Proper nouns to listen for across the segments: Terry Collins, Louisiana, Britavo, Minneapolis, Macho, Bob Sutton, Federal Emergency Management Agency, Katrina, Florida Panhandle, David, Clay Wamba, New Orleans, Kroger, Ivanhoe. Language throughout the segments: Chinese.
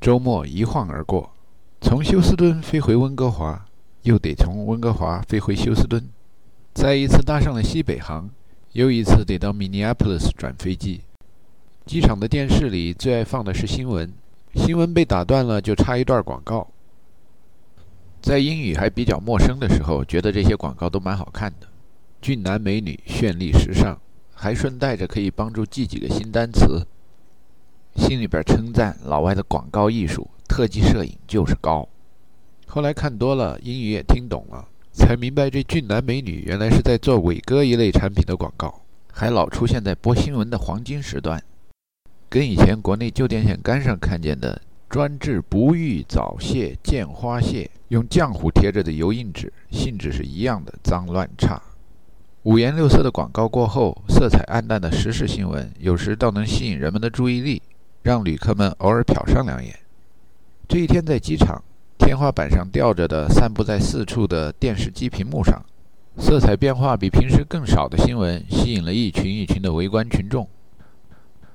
周末一晃而过，从休斯敦飞回温哥华，又得从温哥华飞回休斯敦，再一次搭上了西北航，又一次得到 Minneapolis 转飞机。机场的电视里最爱放的是新闻，新闻被打断了就插一段广告。在英语还比较陌生的时候，觉得这些广告都蛮好看的，俊男美女，绚丽时尚，还顺带着可以帮助记几个新单词。心里边称赞老外的广告艺术，特技摄影就是高。后来看多了，英语也听懂了，才明白这俊男美女原来是在做伟哥一类产品的广告，还老出现在播新闻的黄金时段，跟以前国内旧电线杆上看见的专治不育、早泄、见花蟹用浆糊贴着的油印纸性质是一样的脏乱差。五颜六色的广告过后，色彩暗淡的时事新闻有时倒能吸引人们的注意力，让旅客们偶尔瞟上两眼。这一天在机场，天花板上吊着的散布在四处的电视机屏幕上，色彩变化比平时更少的新闻吸引了一群一群的围观群众。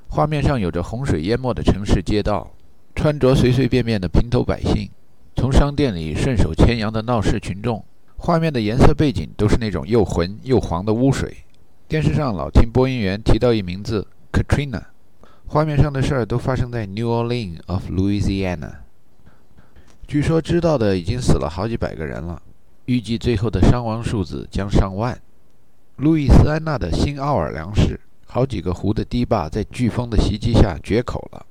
画面上有着洪水淹没的城市街道，穿着随随便便的平头百姓，从商店里顺手牵羊的闹市群众，画面的颜色背景都是那种又浑又黄的污水。电视上老听播音员提到一名字 Katrina，画面上的事儿都发生在 New Orleans of Louisiana， 据说知道的已经死了好几百个人了，预计最后的伤亡数字将上万。路易斯安那的新奥尔良市，好几个湖的堤坝在飓风的袭击下决口了，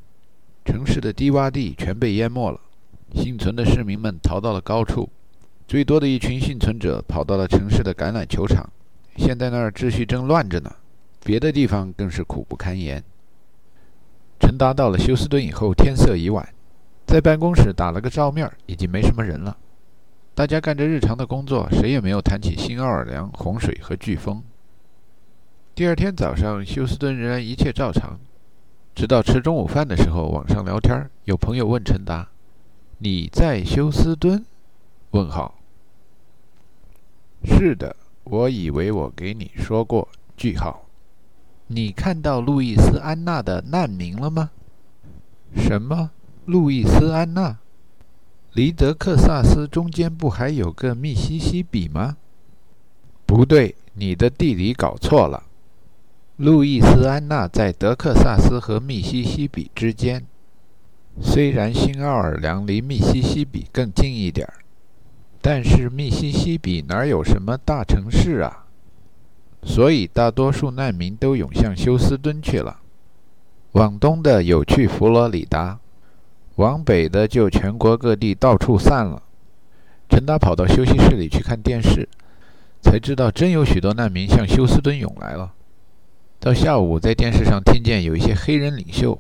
城市的低洼地全被淹没了，幸存的市民们逃到了高处，最多的一群幸存者跑到了城市的橄榄球场，现在那儿秩序正乱着呢，别的地方更是苦不堪言。乘搭到了休斯顿以后，天色已晚，在办公室打了个照面，已经没什么人了。大家干着日常的工作，谁也没有谈起新奥尔良洪水和飓风。第二天早上，休斯顿仍然一切照常，直到吃中午饭的时候，网上聊天，有朋友问陈达：“你在休斯顿？”问号。是的，我以为我给你说过。句号。你看到路易斯安那的难民了吗？什么？路易斯安那？离德克萨斯中间不还有个密西西比吗？不对，你的地理搞错了。路易斯安那在德克萨斯和密西西比之间，虽然新奥尔良离密西西比更近一点，但是密西西比哪有什么大城市啊？所以大多数难民都涌向休斯敦去了，往东的有去佛罗里达，往北的就全国各地到处散了。陈达跑到休息室里去看电视，才知道真有许多难民向休斯敦涌来了。到下午，在电视上听见有一些黑人领袖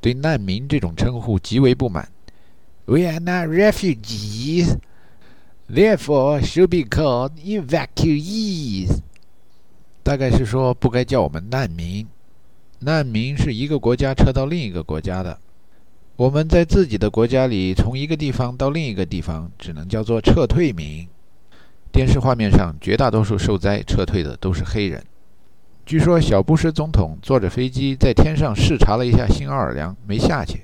对难民这种称呼极为不满 We are not refugees, therefore should be called evacuees，大概是说不该叫我们难民，难民是一个国家撤到另一个国家的，我们在自己的国家里从一个地方到另一个地方只能叫做撤退民。电视画面上绝大多数受灾撤退的都是黑人。据说小布什总统坐着飞机在天上视察了一下新奥尔良，没下去。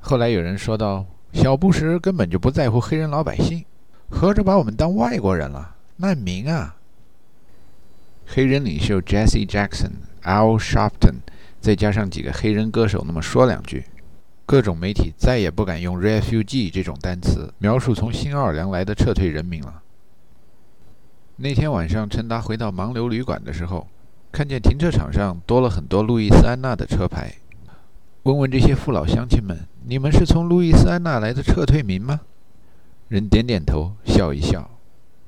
后来有人说道，小布什根本就不在乎黑人老百姓，合着把我们当外国人了，难民啊。黑人领袖 Jesse Jackson、Al Sharpton 再加上几个黑人歌手那么说两句，各种媒体再也不敢用 refugee 这种单词描述从新奥尔良来的撤退人民了。那天晚上陈达回到盲流旅馆的时候，看见停车场上多了很多路易斯安那的车牌，问问这些父老乡亲们，你们是从路易斯安那来的撤退民吗？人点点头笑一笑，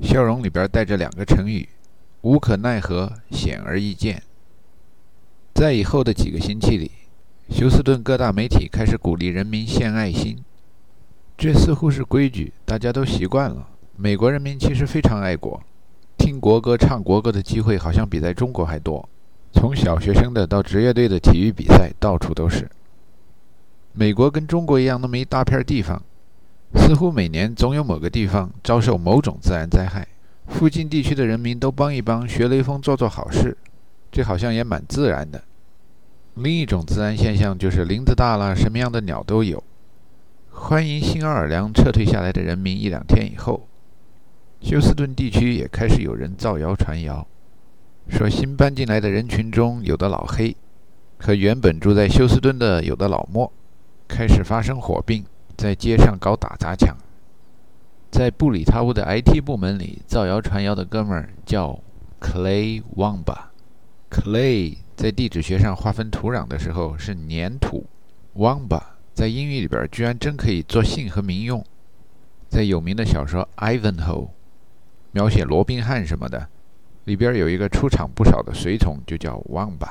笑容里边带着两个成语，无可奈何，显而易见。在以后的几个星期里，休斯顿各大媒体开始鼓励人民献爱心，这似乎是规矩，大家都习惯了。美国人民其实非常爱国，听国歌唱国歌的机会好像比在中国还多，从小学生的到职业队的体育比赛到处都是。美国跟中国一样那么一大片地方，似乎每年总有某个地方遭受某种自然灾害，附近地区的人民都帮一帮，学雷锋做做好事，这好像也蛮自然的。另一种自然现象就是林子大了，什么样的鸟都有，欢迎新奥尔良撤退下来的人民一两天以后，休斯顿地区也开始有人造谣传谣，说新搬进来的人群中有的老黑和原本住在休斯顿的有的老墨开始发生火并，在街上搞打砸抢。在布里塔沃的 IT 部门里，造谣传谣的哥们儿叫 Clay Wamba。Clay 在地质学上划分土壤的时候是粘土， Wamba 在英语里边居然真可以做姓和名用。在有名的小说 Ivanhoe 描写罗宾汉什么的里边，有一个出场不少的随从就叫 Wamba。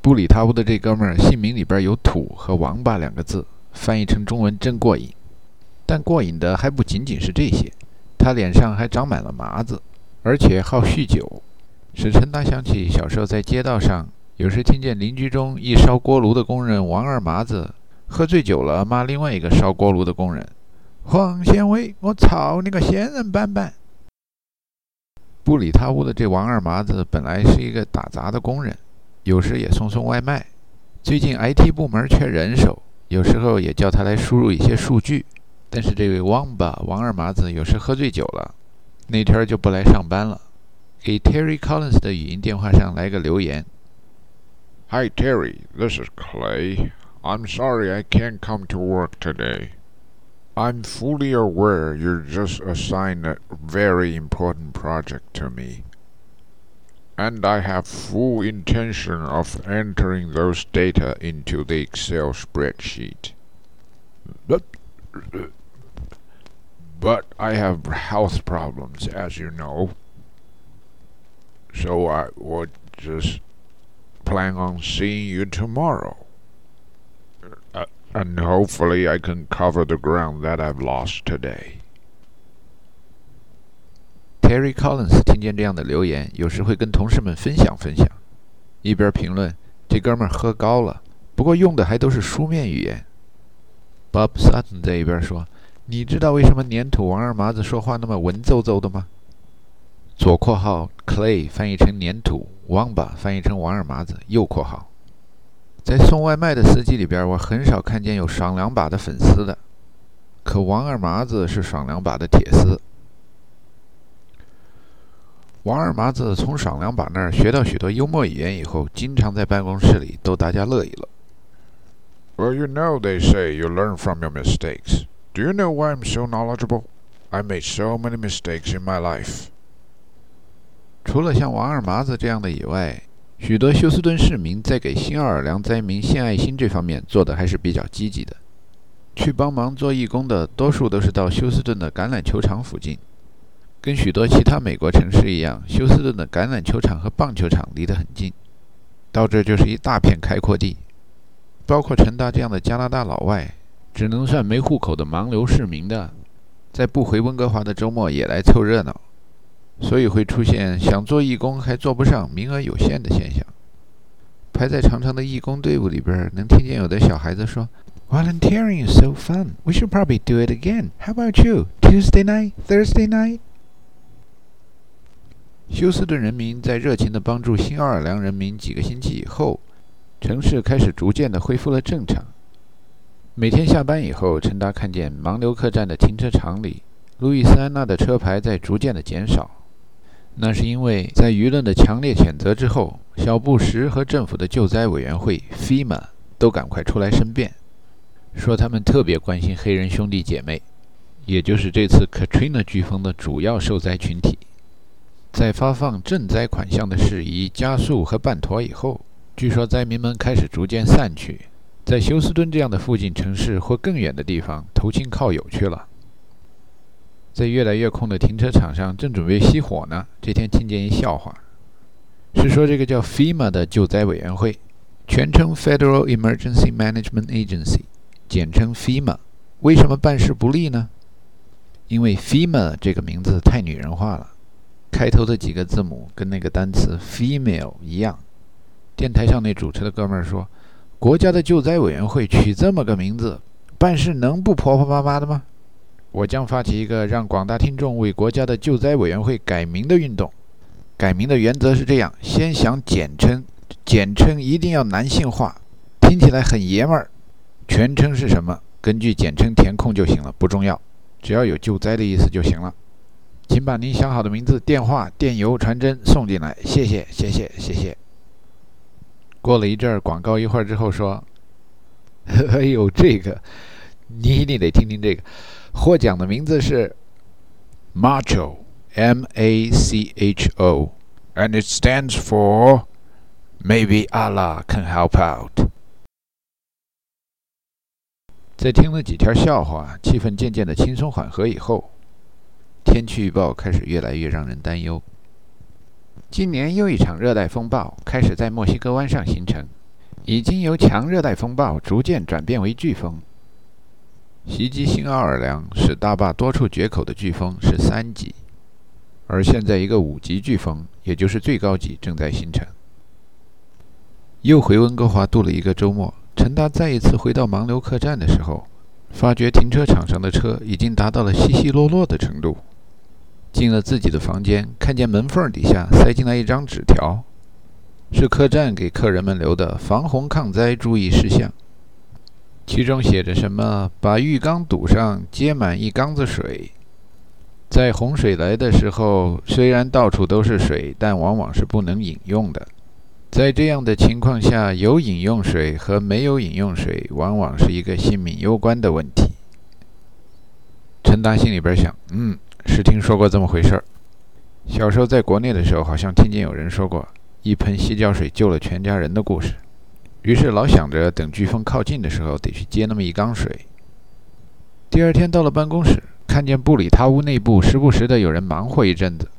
布里塔沃的这哥们儿姓名里边有土和王八两个字，翻译成中文真过瘾。但过瘾的还不仅仅是这些，他脸上还长满了麻子，而且好酗酒，使陈达想起小时候在街道上有时听见邻居中一烧锅炉的工人王二麻子喝醉酒了，骂另外一个烧锅炉的工人黄贤伟，我操那个闲人板板。布里塔沃的这王二麻子本来是一个打杂的工人，有时也送外卖，最近 IT 部门缺人手，有时候也叫他来输入一些数据。但是这位王二麻子有时喝醉酒了，那天就不来上班了，给 Terry Collins 的语音电话上来个留言。 Hi Terry, this is Clay. I'm sorry I can't come to work today. I'm fully aware you just assigned a very important project to me, and I have full intention of entering those data into the Excel spreadsheet. But I have health problems, as you know, so I would just plan on seeing you tomorrow, and hopefully I can cover the ground that I've lost today. Terry Collins 听见这样的留言，有时会跟同事们分享，一边评论这哥们儿喝高了，不过用的还都是书面语言。Bob Sutton 在一边说，你知道为什么粘土王二麻子说话那么文绉绉的吗？左括号 Clay 翻译成粘土， Wamba 翻译成王二麻子，右括号。在送外卖的司机里边，我很少看见有爽两把的粉丝的，可王二麻子是爽两把的铁丝。王二麻子从爽两把那儿学到许多幽默语言以后，经常在办公室里逗大家乐一乐。Well, you know, they say you learn from your mistakes. Do you know why I'm so knowledgeable? I made so many mistakes in my life. 除了像王二麻子这样的以外，许多休斯顿市民在给新奥尔良灾民献爱心这方面做的还是比较积极的。去帮忙做义工的多数都是到休斯顿的橄榄球场附近。跟许多其他美国城市一样，休斯顿的橄榄球场和棒球场离得很近，到这就是一大片开阔地。包括陈达这样的加拿大老外，只能算没户口的盲流市民的，在不回温哥华的周末也来凑热闹，所以会出现想做义工还做不上，名额有限的现象。排在长长的义工队伍里边，能听见有的小孩子说 Volunteering is so fun. We should probably do it again. How about you? Tuesday night? Thursday night? 休斯顿人民在热情地帮助新奥尔良人民几个星期以后，城市开始逐渐地恢复了正常。每天下班以后，陈达看见盲流客栈的停车场里，Louisiana的车牌在逐渐地减少。那是因为在舆论的强烈谴责之后，小布什和政府的救灾委员会 FEMA 都赶快出来申辩，说他们特别关心黑人兄弟姐妹，也就是这次 Katrina 飓风的主要受灾群体。在发放赈灾款项的事宜加速和办妥以后，据说灾民们开始逐渐散去，在休斯顿这样的附近城市或更远的地方投亲靠友去了。在越来越空的停车场上正准备熄火呢，这天听见一笑话，是说这个叫 FEMA 的救灾委员会，全称 Federal Emergency Management Agency， 简称 FEMA， 为什么办事不力呢？因为 FEMA 这个名字太女人化了，开头的几个字母跟那个单词 female 一样。电台上那主持的哥们儿说，国家的救灾委员会取这么个名字，办事能不婆婆妈妈的吗？我将发起一个让广大听众为国家的救灾委员会改名的运动。改名的原则是这样，先想简称，简称一定要男性化，听起来很爷们儿。全称是什么？根据简称填空就行了，不重要，只要有救灾的意思就行了。请把您想好的名字、电话、电邮、传真送进来，谢谢，谢谢，谢谢。过了一阵儿，广告一会儿之后说：“哎呦，这个你一定得听听这个，获奖的名字是 Macho M-A-C-H-O, and it stands for Maybe Allah can help out。”在听了几条笑话，气氛渐渐的轻松缓和以后，天气预报开始越来越让人担忧。今年又一场热带风暴开始在墨西哥湾上形成，已经由强热带风暴逐渐转变为飓风。袭击新奥尔良使大坝多处决口的飓风是3级，而现在一个5级飓风，也就是最高级，正在形成。又回温哥华度了一个周末，陈达再一次回到盲流客栈的时候，发觉停车场上的车已经达到了稀稀落落的程度。进了自己的房间，看见门缝底下塞进来一张纸条，是客栈给客人们留的防洪抗灾注意事项，其中写着什么把浴缸堵上，接满一缸子水，在洪水来的时候，虽然到处都是水，但往往是不能饮用的。在这样的情况下，有饮用水和没有饮用水往往是一个性命攸关的问题。陈达心里边想，是听说过这么回事儿。小时候在国内的时候，好像听见有人说过一盆洗脚水救了全家人的故事，于是老想着等飓风靠近的时候得去接那么一缸水。第二天到了办公室，看见布里他屋内部时不时的有人忙活一阵子，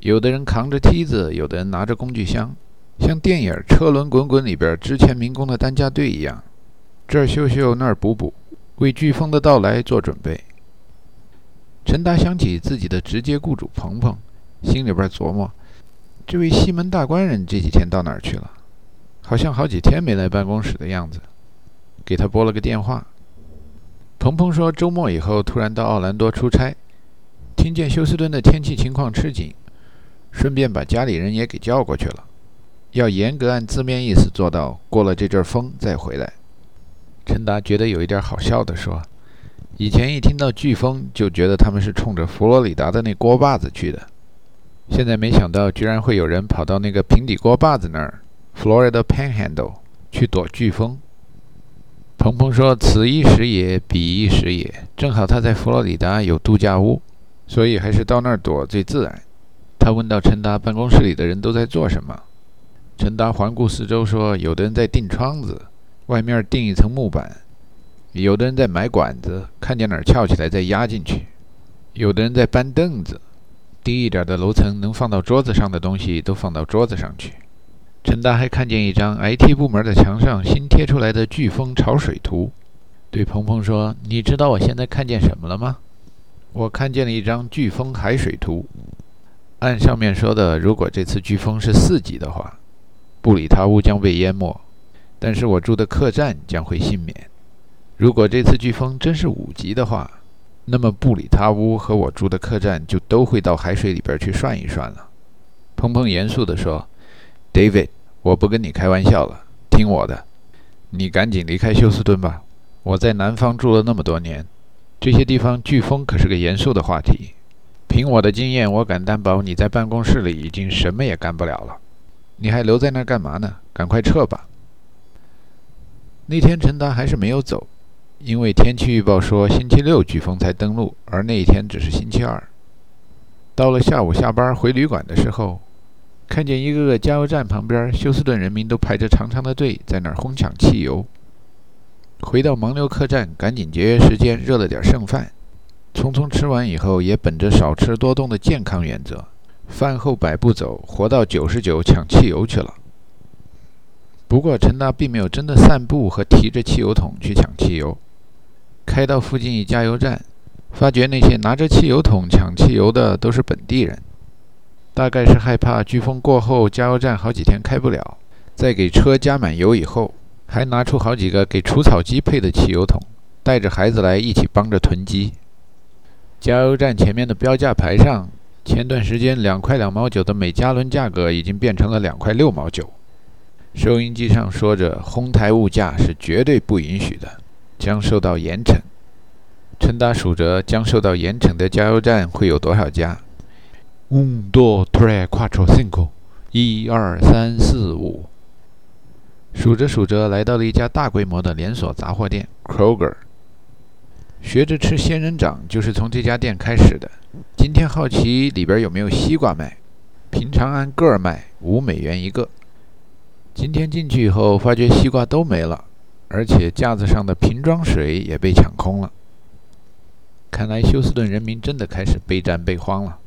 有的人扛着梯子，有的人拿着工具箱，像电影《车轮滚滚》里边之前民工的担架队一样，这儿修修那儿补补，为飓风的到来做准备。陈达想起自己的直接雇主鹏鹏，心里边琢磨，这位西门大官人这几天到哪儿去了，好像好几天没来办公室的样子。给他拨了个电话，鹏鹏说周末以后突然到奥兰多出差，听见休斯顿的天气情况吃紧，顺便把家里人也给叫过去了，要严格按字面意思做到过了这阵风再回来。陈达觉得有一点好笑的说，以前一听到飓风就觉得他们是冲着佛罗里达的那锅把子去的，现在没想到居然会有人跑到那个平底锅把子那儿 Florida Panhandle 去躲飓风。鹏鹏说此一时也彼一时也，正好他在佛罗里达有度假屋，所以还是到那儿躲最自然。他问到陈达办公室里的人都在做什么，陈达环顾四周说，有的人在钉窗子，外面钉一层木板，有的人在埋管子，看见哪儿翘起来再压进去，有的人在搬凳子，低一点的楼层能放到桌子上的东西都放到桌子上去。陈达还看见一张 IT 部门的墙上新贴出来的飓风潮水图，对鹏鹏说，你知道我现在看见什么了吗？我看见了一张飓风海水图，按上面说的，如果这次飓风是4级的话，布里塔屋将被淹没，但是我住的客栈将会幸免。如果这次飓风真是5级的话，那么布里塔屋和我住的客栈就都会到海水里边去涮一涮了。鹏鹏严肃地说， David， 我不跟你开玩笑了，听我的，你赶紧离开休斯顿吧，我在南方住了那么多年，这些地方飓风可是个严肃的话题，凭我的经验，我敢担保你在办公室里已经什么也干不了了，你还留在那儿干嘛呢？赶快撤吧。那天陈达还是没有走，因为天气预报说星期6飓风才登陆，而那一天只是星期2。到了下午下班回旅馆的时候，看见一个个加油站旁边，休斯顿人民都排着长长的队在那儿哄抢汽油。回到盲流客栈，赶紧节约时间热了点剩饭，匆匆吃完以后，也本着少吃多动的健康原则，饭后100步走，活到99抢汽油去了。不过陈达并没有真的散步和提着汽油桶去抢汽油，开到附近一加油站，发觉那些拿着汽油桶抢汽油的都是本地人，大概是害怕飓风过后加油站好几天开不了，在给车加满油以后，还拿出好几个给除草机配的汽油桶，带着孩子来一起帮着囤积。加油站前面的标价牌上，前段时间2.29块的每加仑价格已经变成了2.69块，收音机上说着哄抬物价是绝对不允许的，将受到严惩。称大数着将受到严惩的加油站会有多少家 1, 2, 3, 4, 5 1, 2, 3, 4, 5。 数着数着来到了一家大规模的连锁杂货店 Kroger。 学着吃仙人掌就是从这家店开始的。今天好奇里边有没有西瓜卖，平常按个卖$5一个。今天进去以后发觉西瓜都没了，而且架子上的瓶装水也被抢空了。看来休斯顿人民真的开始备战备荒了。